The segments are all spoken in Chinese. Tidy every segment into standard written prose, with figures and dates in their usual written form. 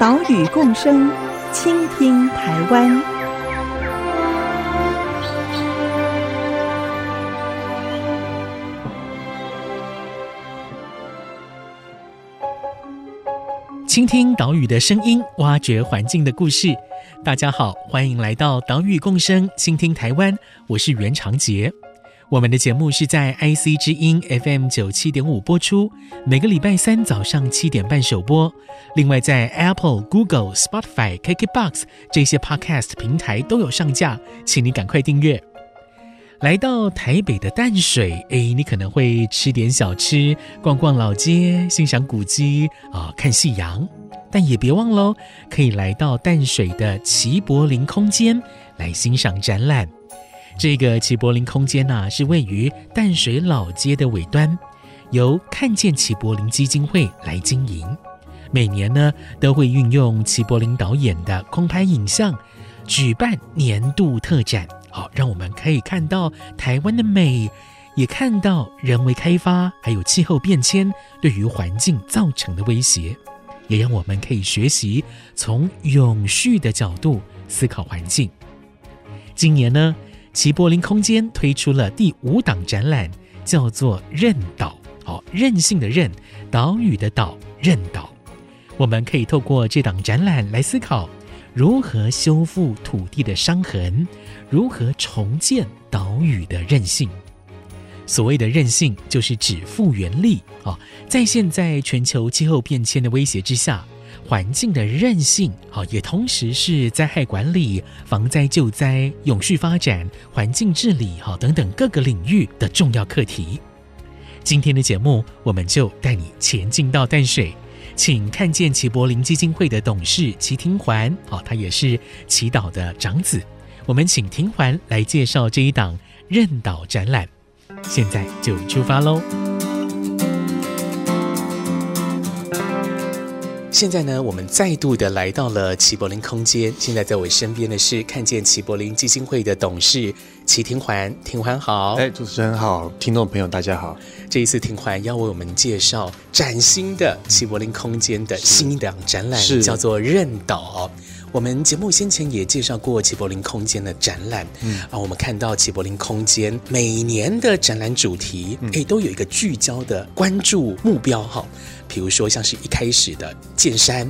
岛屿共生，倾听台湾。倾听岛屿的声音，挖掘环境的故事。大家好，欢迎来到岛屿共生，倾听台湾，我是袁长杰。我们的节目是在 IC 之音 FM97.5 播出，每个礼拜三早上7点半首播。另外在 Apple、Google、Spotify、KKbox 这些 Podcast 平台都有上架，请你赶快订阅。来到台北的淡水，你可能会吃点小吃，逛逛老街，欣赏古迹看夕阳，但也别忘了可以来到淡水的齐柏林空间来欣赏展览。这个齐柏林空间是位于淡水老街的尾端，由看见齐柏林基金会来经营，每年都会运用齐柏林导演的空拍影像举办年度特展。好，让我们可以看到台湾的美，也看到人为开发还有气候变迁对于环境造成的威胁，也让我们可以学习从永续的角度思考环境。今年齐柏林空间推出了第5档展览，叫做韧岛。好，韧性的韧，岛屿的岛，韧岛。我们可以透过这档展览来思考如何修复土地的伤痕，如何重建岛屿的韧性。所谓的韧性就是指复原力，在现在全球气候变迁的威胁之下，环境的韧性也同时是灾害管理、防灾救灾、永续发展、环境治理等等各个领域的重要课题。今天的节目我们就带你前进到淡水，请看见齐柏林基金会的董事齐庭环，他也是齐岛的长子。我们请庭环来介绍这一档韧岛展览，现在就出发喽。现在呢，我们再度的来到了齐柏林空间，现在在我身边的是看见齐柏林基金会的董事齐庭环。庭环好。主持人好，听众朋友大家好。这一次庭环要为我们介绍崭新的齐柏林空间的新档展览，叫做韧岛。我们节目先前也介绍过齐柏林空间的展览，我们看到齐柏林空间每年的展览主题都有一个聚焦的关注目标，比如说像是一开始的见山，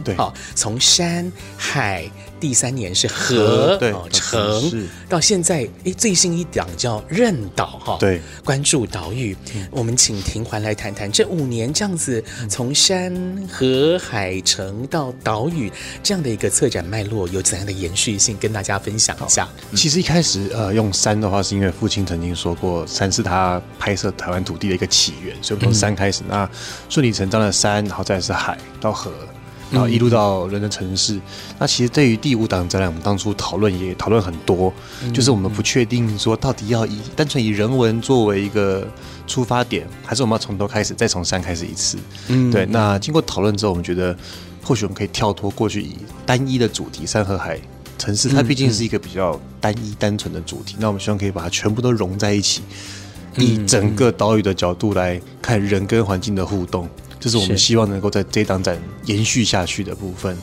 从山海，第3年是河城，到现在最新一档叫韧岛，关注岛屿。我们请庭环来谈谈这5年这样子从山河海城到岛屿这样的一个策展脉络有怎样的延续性，跟大家分享一下。其实一开始用山的话是因为父亲曾经说过，山是他拍摄台湾土地的一个起源，所以从山开始，那顺理成章的山，然后再是海到河，然后一路到人的城市。那其实对于第5档展览，我们当初讨论也讨论很多，就是我们不确定说到底要单纯以人文作为一个出发点，还是我们要从头开始，再从山开始一次。对，那经过讨论之后，我们觉得或许我们可以跳脱过去以单一的主题山和海城市，它毕竟是一个比较单一单纯的主题，那我们希望可以把它全部都融在一起，以整个岛屿的角度来看人跟环境的互动，这是我们希望能够在这档展延续下去的部分。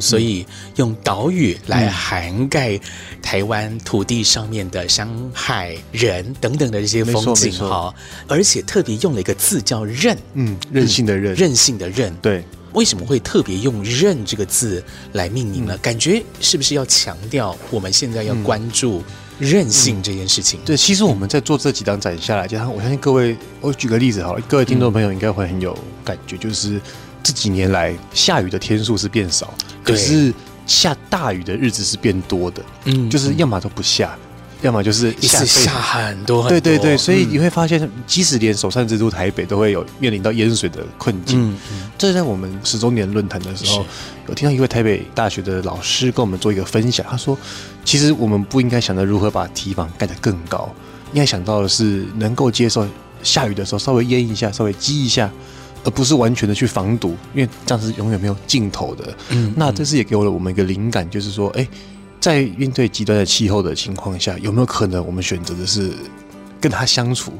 所以用岛屿来涵盖台湾土地上面的山海人等等的这些风景，而且特别用了一个字叫韧，韧性的韧，韧性的韧。对，为什么会特别用韧这个字来命名呢？感觉是不是要强调我们现在要关注韧性这件事情？对，其实我们在做这几档展下来，加上我相信各位，我举个例子好了，各位听众朋友应该会很有感觉，就是这几年来下雨的天数是变少，可是下大雨的日子是变多的，就是要么都不下，要么就是一次下很多很多，对对对，所以你会发现，即使连首善之都台北都会有面临到淹水的困境。这在我们10周年论坛的时候，有听到一位台北大学的老师跟我们做一个分享，他说，其实我们不应该想着如何把堤防盖得更高，应该想到的是能够接受下雨的时候稍微淹一下，稍微积一下。而不是完全的去防堵，因为这样是永远没有尽头的。那这次也给我们一个灵感，就是说，在面对极端的气候的情况下，有没有可能我们选择的是跟它相处？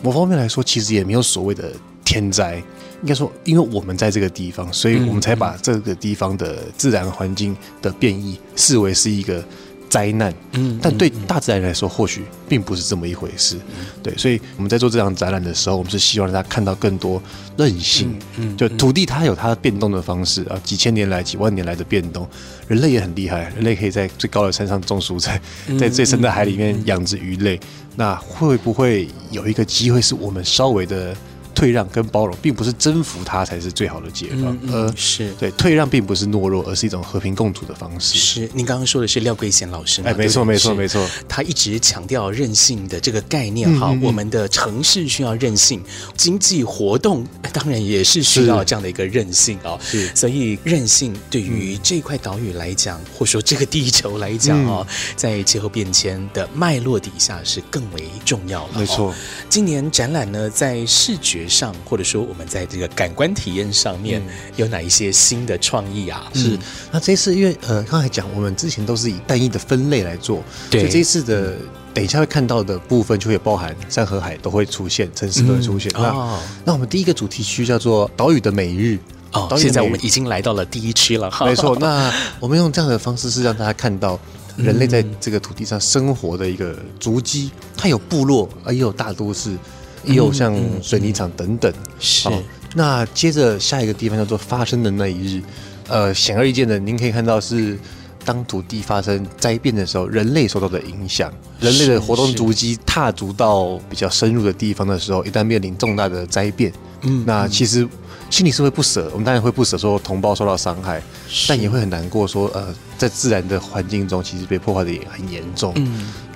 某方面来说，其实也没有所谓的天灾，应该说，因为我们在这个地方，所以我们才把这个地方的自然环境的变异视为是一个灾难。但对大自然来说，或许并不是这么一回事。对，所以我们在做这场展览的时候，我们是希望大家看到更多韧性。就土地它有它变动的方式啊，几千年来、几万年来的变动。人类也很厉害，人类可以在最高的山上种蔬菜，在最深的海里面养殖鱼类。那会不会有一个机会，是我们稍微的退让跟包容，并不是征服它才是最好的解放，是对退让并不是懦弱，而是一种和平共处的方式。是您刚刚说的是廖桂贤老师吗？没错没错没错，他一直强调韧性的这个概念哈。我们的城市需要韧性，经济活动当然也是需要这样的一个韧性哦。所以韧性对于这块岛屿来讲，或说这个地球来讲哦，在气候变迁的脉络底下是更为重要了。没错，今年展览呢，在视觉上或者说我们在这个感官体验上面有哪一些新的创意啊？是，那这一次因为刚才讲我们之前都是以单一的分类来做，所以这一次的等一下会看到的部分就会包含山河海都会出现，城市都会出现。那我们第一个主题区叫做岛屿的每日。现在我们已经来到了第一区了。没错，那我们用这样的方式是让大家看到人类在这个土地上生活的一个足迹，它有部落，也有大都市。也有像水泥厂等等。是。那接着下一个地方叫做发生的那一日。显而易见的，您可以看到是当土地发生灾变的时候，人类受到的影响，人类的活动足迹踏足到比较深入的地方的时候，一旦面临重大的灾变，那其实心里是会不舍，我们当然会不舍说同胞受到伤害，但也会很难过说在自然的环境中其实被破坏的也很严重。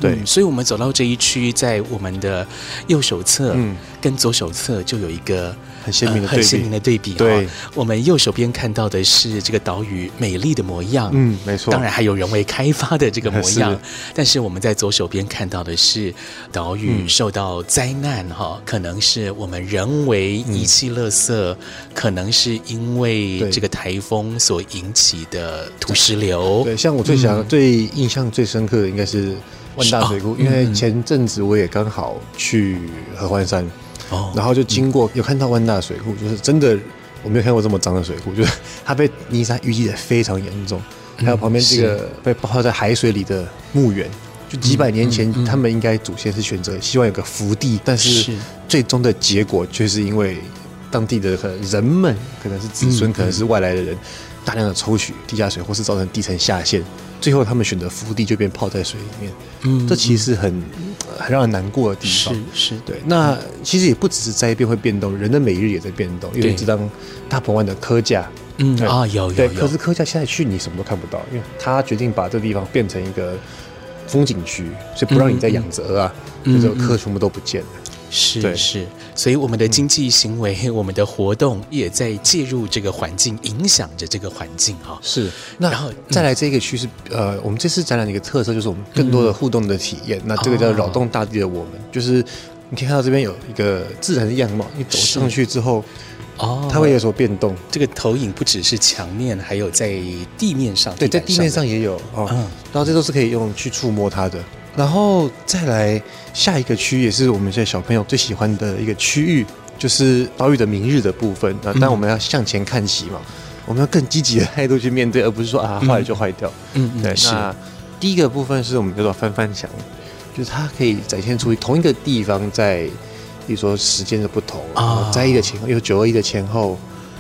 对，所以我们走到这一区，在我们的右手侧跟左手侧就有一个很鲜明的对比，对，我们右手边看到的是这个岛屿美丽的模样，没错，当然还有人为开发的这个模样，但是我们在左手边看到的是岛屿受到灾难哈，可能是我们人为遗弃垃圾，可能是因为这个台风所引起的土石流。对，像我最想最印象最深刻的应该是万大水库，因为前阵子我也刚好去合欢山。然后就经过有看到万大水库，就是真的我没有看过这么脏的水库，就是它被泥沙淤积得非常严重，还有旁边这个被泡在海水里的墓园，就几百年前他们应该祖先是选择希望有个福地，但是最终的结果却是因为当地的人们，可能是子孙，可能是外来的人，大量的抽取地下水，或是造成地层下陷，最后他们选择福地就变泡在水里面。这其实很让人难过的地方。是，对。那其实也不只是灾变会变动，人的每日也在变动。因为这张大鹏湾的科架，有对，可是科架现在去你什么都看不到，因为他决定把这地方变成一个风景区，所以不让你再养着鹅啊，这个科全部都不见了。是，所以我们的经济行为，我们的活动也在介入这个环境，影响着这个环境哈。是，那然后再来这个趋势，我们这次展览的一个特色就是我们更多的互动的体验。那这个叫扰动大地的我们，就是你可以看到这边有一个自然的样貌，你走上去之后。它会有所变动。这个投影不只是墙面，还有在地面上。对，在地面上也有。然后这都是可以用去触摸它的。然后再来下一个区，也是我们现在小朋友最喜欢的一个区域，就是岛屿的明日的部分。但我们要向前看齐嘛，我们要更积极的态度去面对，而不是说坏了就坏掉。对。那第一个部分是我们叫做翻翻墙，就是它可以展现出同一个地方在。比如说时间的不同啊，灾疫的前后，有921的前后，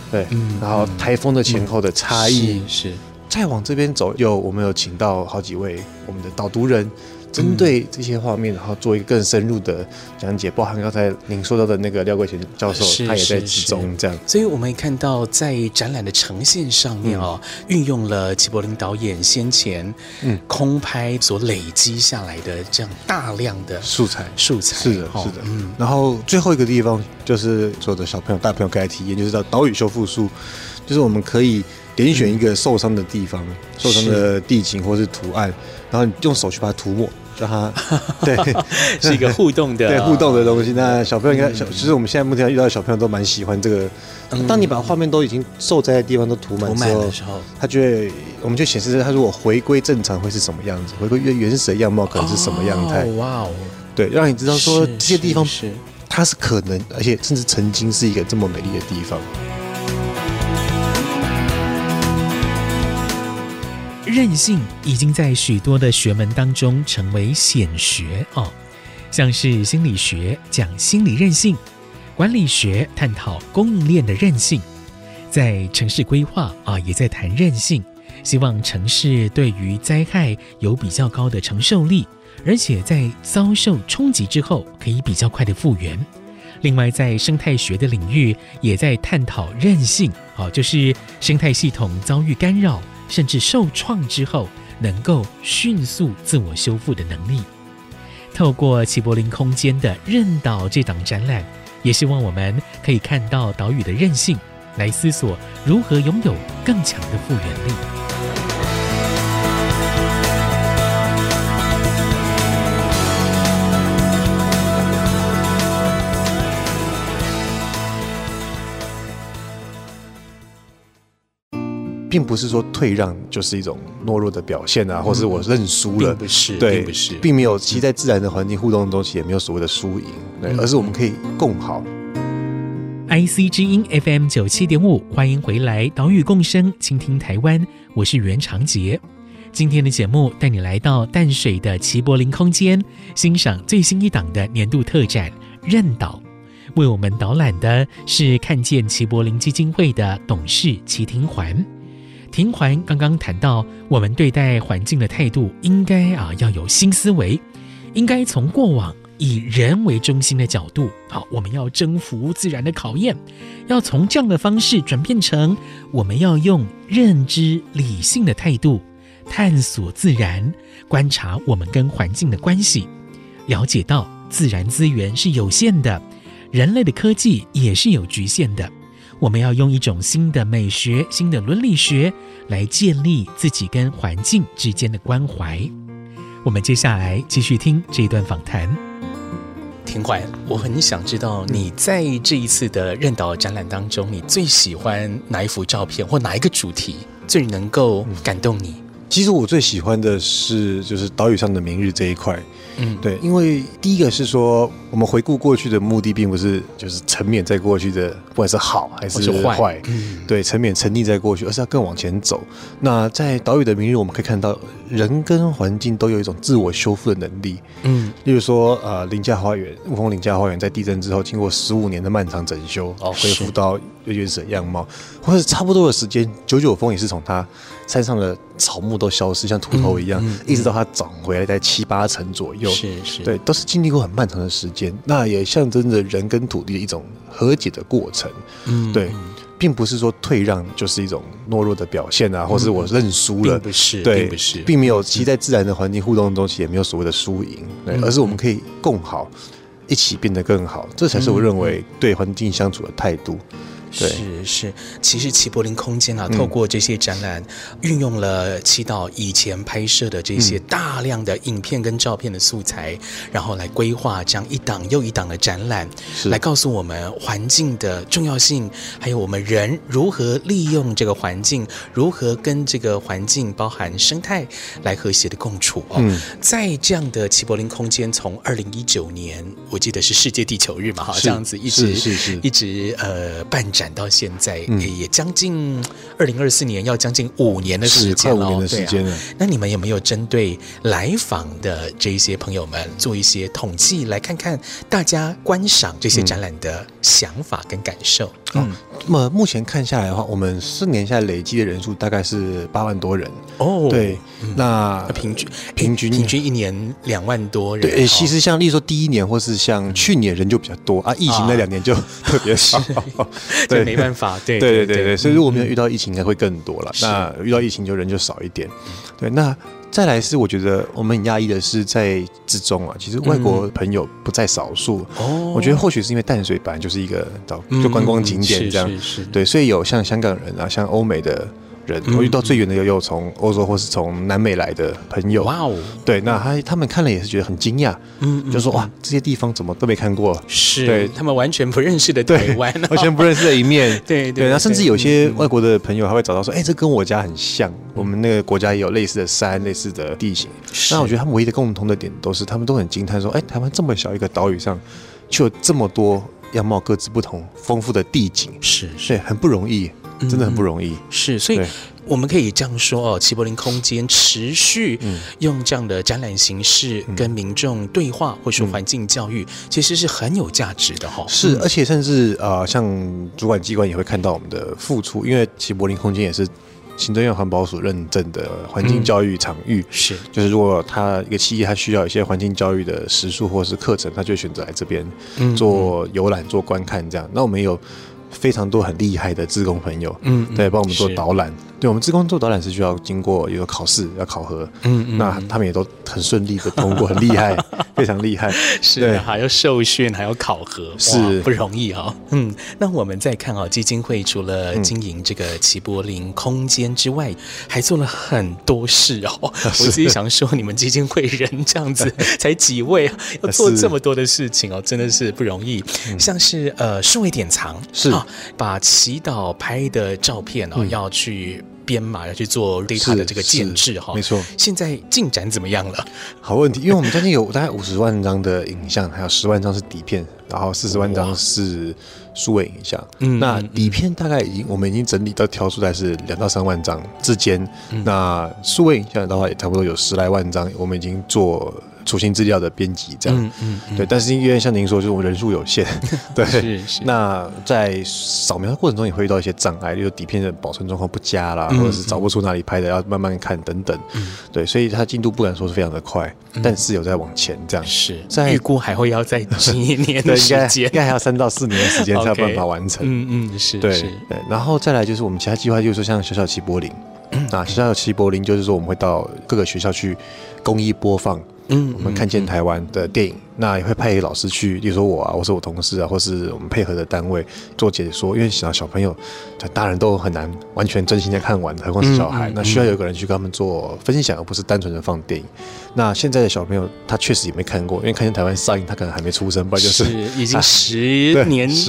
对，然后台风的前后的差异。是，再往这边走，我们有请到好几位我们的导读人，针对这些画面然后做一个更深入的讲解，包含刚才您说到的那个廖桂贤教授他也在其中这样。所以我们看到在展览的呈现上面运用了齐柏林导演先前空拍所累积下来的这样大量的素材。是的。然后最后一个地方就是所有的小朋友大朋友可以来体验，就是到岛屿修复术，就是我们可以点选一个受伤的地方、受伤的地景或是图案，然后你用手去把它涂抹，让它对是一个互动的东西。那小朋友应该其实我们现在目前遇到的小朋友都蛮喜欢这个。当你把画面都已经受灾的地方都涂满之后，它就会我们就显示它如果回归正常会是什么样子，回归原始的样貌可能是什么样态。哇哦，对，让你知道说这些地方它是可能，而且甚至曾经是一个这么美丽的地方。韧性已经在许多的学门当中成为显学像是心理学讲心理韧性，管理学探讨供应链的韧性，在城市规划也在谈韧性，希望城市对于灾害有比较高的承受力，而且在遭受冲击之后可以比较快的复原。另外在生态学的领域也在探讨韧性就是生态系统遭遇干扰甚至受创之后能够迅速自我修复的能力。透过齐柏林空间的韧岛这档展览，也希望我们可以看到岛屿的韧性，来思索如何拥有更强的复原力。并不是说退让就是一种懦弱的表现或是我认输了，并不是，并没有。其实在自然的环境互动的东西也没有所谓的输赢，而是我们可以共好。IC 之音 FM 97.5， 欢迎回来，岛屿共生，倾听台湾，我是袁长杰。今天的节目带你来到淡水的齐柏林空间，欣赏最新一档的年度特展“韧岛”。为我们导览的是看见齐柏林基金会的董事齐廷环。庭环刚刚谈到我们对待环境的态度应该要有新思维，应该从过往以人为中心的角度我们要征服自然的考验，要从这样的方式转变成我们要用认知理性的态度探索自然，观察我们跟环境的关系，了解到自然资源是有限的，人类的科技也是有局限的，我们要用一种新的美学、新的伦理学来建立自己跟环境之间的关怀。我们接下来继续听这一段访谈。庭环，我很想知道你在这一次的韧岛展览当中，你最喜欢哪一幅照片或哪一个主题最能够感动你？其实我最喜欢的是就是岛屿上的明日这一块，对，因为第一个是说我们回顾过去的目的并不是就是沉湎在过去的不管是好还是坏，对，沉溺在过去，而是要更往前走。那在岛屿的明日我们可以看到人跟环境都有一种自我修复的能力，例如说林家花园，雾峰林家花园在地震之后经过15年的漫长整修恢复到原始的样貌，或者差不多的时间九九峰也是从它山上的草木都消失像土头一样，一直到它长回来在7-8成左右，对，都是经历过很漫长的时间，那也象征着人跟土地的一种和解的过程，对，并不是说退让就是一种懦弱的表现或是我认输了，并不是，并没有。其实在自然的环境互动的东西也没有所谓的输赢，而是我们可以共好，一起变得更好，这才是我认为对环境相处的态度。是，其实齐柏林空间透过这些展览，运用了齐导以前拍摄的这些大量的影片跟照片的素材，然后来规划这样一档又一档的展览，来告诉我们环境的重要性，还有我们人如何利用这个环境，如何跟这个环境包含生态来和谐的共处。在这样的齐柏林空间，从2019年我记得是世界地球日嘛，这样子一直办展。展到现在，也将近2024年，要将近5年的时间了，快5年的时间了。那你们有没有针对来访的这些朋友们做一些统计，来看看大家观赏这些展览的想法跟感受？那么目前看下来的话，我们4年下来累积的人数大概是8万多人哦。对，那平均1年2万多人。对，其实像例如说第一年或是像去年人就比较多啊，疫情那2年就特别少。对，没办法，对。所以如果没有遇到疫情，应该会更多了。那遇到疫情就人就少一点。对，那再来是我觉得我们很讶异的是，在之中啊，其实外国朋友不在少数。我觉得或许是因为淡水本来就是一个就观光景点这样，对，所以有像香港人啊，像欧美的人，我遇到最远的有从欧洲或是从南美来的朋友。哇哦，对，那他们看了也是觉得很惊讶，就说哇，这些地方怎么都没看过，是对他们完全不认识的台湾，完全不认识的一面。对，那甚至有些外国的朋友还会找到说，哎，这跟我家很像，我们那个国家也有类似的山、类似的地形。那我觉得他们唯一的共同的点都是，他们都很惊叹说，哎，台湾这么小一个岛屿上，就有这么多样貌各自不同、丰富的地景，是很不容易，真的很不容易。是，所以我们可以这样说哦，齐柏林空间持续用这样的展览形式跟民众对话，或是环境教育，其实是很有价值的哈。是，而且甚至像主管机关也会看到我们的付出，因为齐柏林空间也是行政院环保署认证的环境教育场域，是，就是如果他一个企业他需要一些环境教育的时数或是课程，他就选择来这边做游览、做观看这样。那我们有非常多很厉害的志工朋友，对，帮我们做导览。对，我们志工做导览是需要经过有考试要考核，那他们也都很顺利的通过，很厉害，非常厉害。是，还要受训，还要考核，是不容易哦。那我们再看哦，基金会除了经营这个齐柏林空间之外，还做了很多事哦。我自己想说，你们基金会人这样子才几位，要做这么多的事情哦，真的是不容易。像是数位典藏是。把祈祷拍的照片要去编码，要去做 data 的这个建制哈，没错。现在进展怎么样了？好问题，因为我们将近有大概50万张的影像，还有10万张是底片，然后40万张是数位影像。那底片大概我们已经整理到挑出来是2到3万张之间，那数位影像的话也差不多有10来万张，我们已经做储存资料的编辑这样。对，但是因为像您说，就是我们人数有限，对，是。那在扫描的过程中也会遇到一些障碍，例如底片的保存状况不佳啦，或者是找不出哪里拍的，要慢慢看等等。对，所以它进度不敢说是非常的快，但是有在往前这样。是，预估还会要再几年的时间，应该还要3到4年的时间才有办法完成。是，对。然后再来就是我们其他计划，就是说像小小齐柏林，那小小齐柏林就是说我们会到各个学校去公益播放。我们看见台湾的电影，那也会派老师去，例如说我啊，或是我同事啊，或是我们配合的单位做解说，因为小朋友、大人都很难完全真心在看完，何况是小孩，那需要有个人去跟他们做分享，而不是单纯的放电影。那现在的小朋友他确实也没看过，因为看见台湾上映，他可能还没出生，不然就是已经10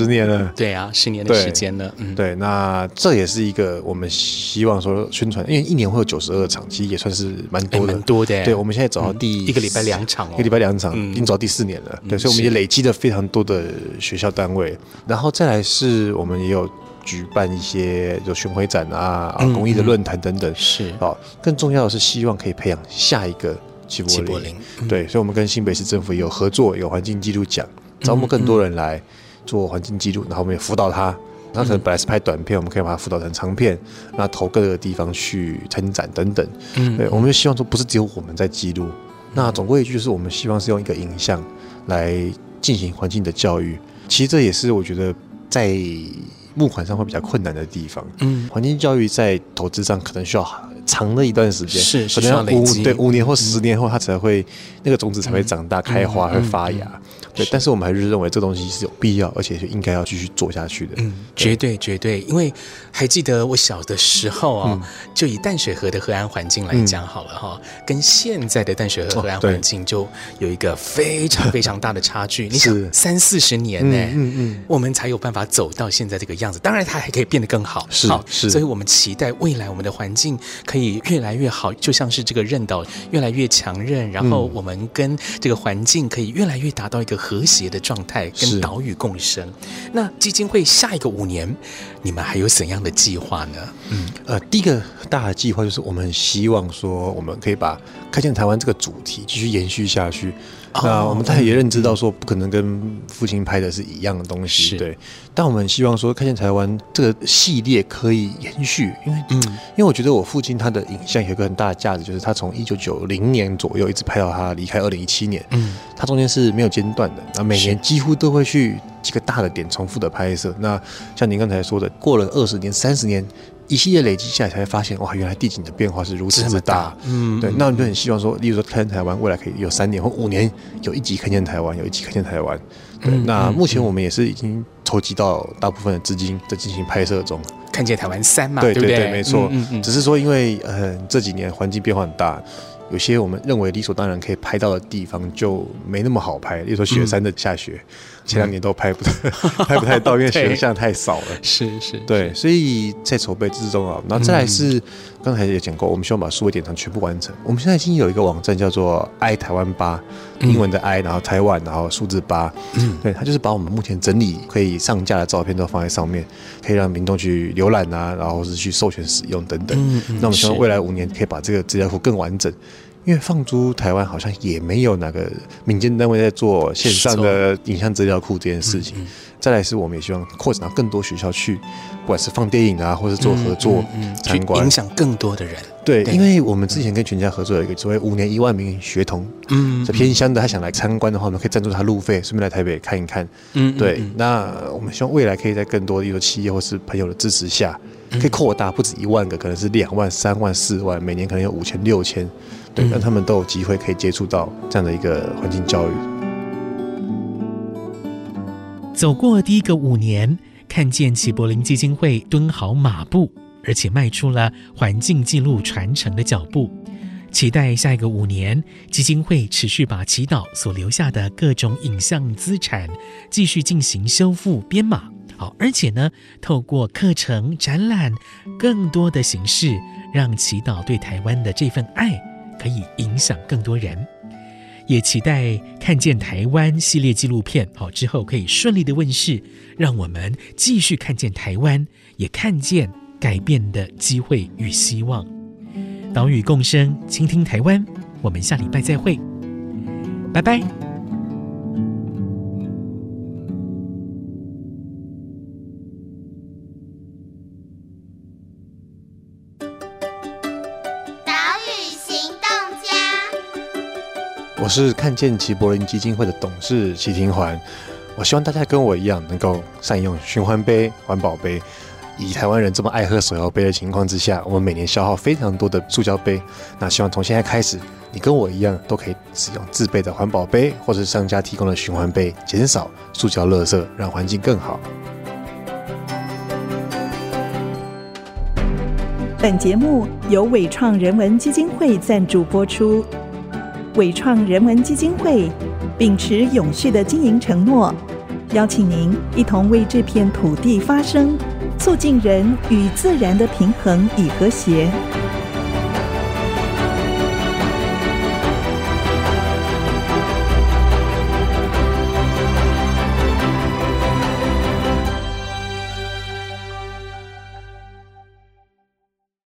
年了，对啊，10年的时间了。对，那这也是一个我们希望说宣传，因为1年会有92场，其实也算是蛮多的，蛮多的。对，我们现在走到第1个礼拜2场，1个礼拜2场，已经走到第4年了。对，所以我们也累积了非常多的学校单位，然后再来是我们也有举办一些有巡回展啊、公益的论坛等等。是，更重要的是希望可以培养下一个齐柏林。对，所以我们跟新北市政府也有合作，有环境记录奖，招募更多人来做环境记录，然后我们也辅导他。他可能本来是拍短片，我们可以把它辅导成长片，那投各个地方去参展等等。对，我们就希望说，不是只有我们在记录。那总归一句就是，我们希望是用一个影像来进行环境的教育。其实这也是我觉得在募款上会比较困难的地方。环境教育在投资上可能需要长了一段时间，是可能要5年或10年后，它才会那个种子才会长大、开花、会发芽。对，但是我们还是认为这东西是有必要，而且是应该要继续做下去的。绝对绝对，因为还记得我小的时候就以淡水河的河岸环境来讲好了跟现在的淡水河河岸环境就有一个非常非常大的差距。你想30-40年呢，我们才有办法走到现在这个样子。当然，它还可以变得更好。是，所以我们期待未来我们的环境可以越来越好，就像是这个韧导越来越强韧，然后我们跟这个环境可以越来越达到一个和谐的状态，跟岛屿共生。那基金会下一个5年你们还有怎样的计划呢？第一个大的计划就是我们希望说我们可以把看见台湾这个主题继续延续下去。那我们当然也认知到说不可能跟父亲拍的是一样的东西，对，但我们希望说看见台湾这个系列可以延续，因为我觉得我父亲他的影像有一个很大的价值，就是他从1990年左右一直拍到他离开2017年，他中间是没有间断的，那每年几乎都会去几个大的点重复的拍摄。那像您刚才说的，过了20年30年一系列累积下来，才会发现哇，原来地景的变化是如此之大。对，那我们就很希望说，例如说看见台湾，未来可以有3年或5年有一集看见台湾，有一集看见台湾。对，那目前我们也是已经筹集到大部分的资金在进行拍摄中。看见台湾3嘛，对不对？对对对，没错。只是说因为这几年环境变化很大。有些我们认为理所当然可以拍到的地方就没那么好拍，例如说雪山的下雪，前2年都拍不太到，因为雪像太少了。是，对，所以在筹备之中啊，然后再来是刚才也讲过，我们希望把数位典藏全部完成。我们现在已经有一个网站叫做 i 台湾8，英文的 i， 然后台湾，然后数字8。对，它就是把我们目前整理可以上架的照片都放在上面，可以让民众去浏览啊，然后是去授权使用等等。那我们希望未来5年可以把这个资料库更完整。因为放诸台湾好像也没有哪个民间单位在做线上的影像资料库这件事情。再来是我们也希望扩展到更多学校去，不管是放电影啊，或是做合作参观，去影响更多的人。对，因为我们之前跟全家合作有一个所谓5年1万名学童，在偏乡的他想来参观的话，我们可以赞助他路费，顺便来台北看一看。对，那我们希望未来可以在更多的企业或是朋友的支持下，可以扩大不止1万个，可能是2万3万4万，每年可能有5000、6000，对，让他们都有机会可以接触到这样的一个环境教育。走过第一个5年，看见齐柏林基金会蹲好马步，而且迈出了环境记录传承的脚步。期待下一个5年，基金会持续把祈祷所留下的各种影像资产继续进行修复编码。而且呢，透过课程、展览，更多的形式，让祈祷对台湾的这份爱可以影响更多人。也期待看见台湾系列纪录片之后可以顺利的问世，让我们继续看见台湾，也看见改变的机会与希望。岛屿共生，倾听台湾，我们下礼拜再会，拜拜。我是看见齐柏林基金会的董事齐庭环，我希望大家跟我一样能够善用循环杯、环保杯。以台湾人这么爱喝手摇杯的情况之下，我们每年消耗非常多的塑胶杯，那希望从现在开始，你跟我一样都可以使用自备的环保杯，或是商家提供的循环杯，减少塑胶垃圾，让环境更好。本节目由伟创人文基金会赞助播出。伟创人文基金会秉持永续的经营承诺，邀请您一同为这片土地发声，促进人与自然的平衡与和谐。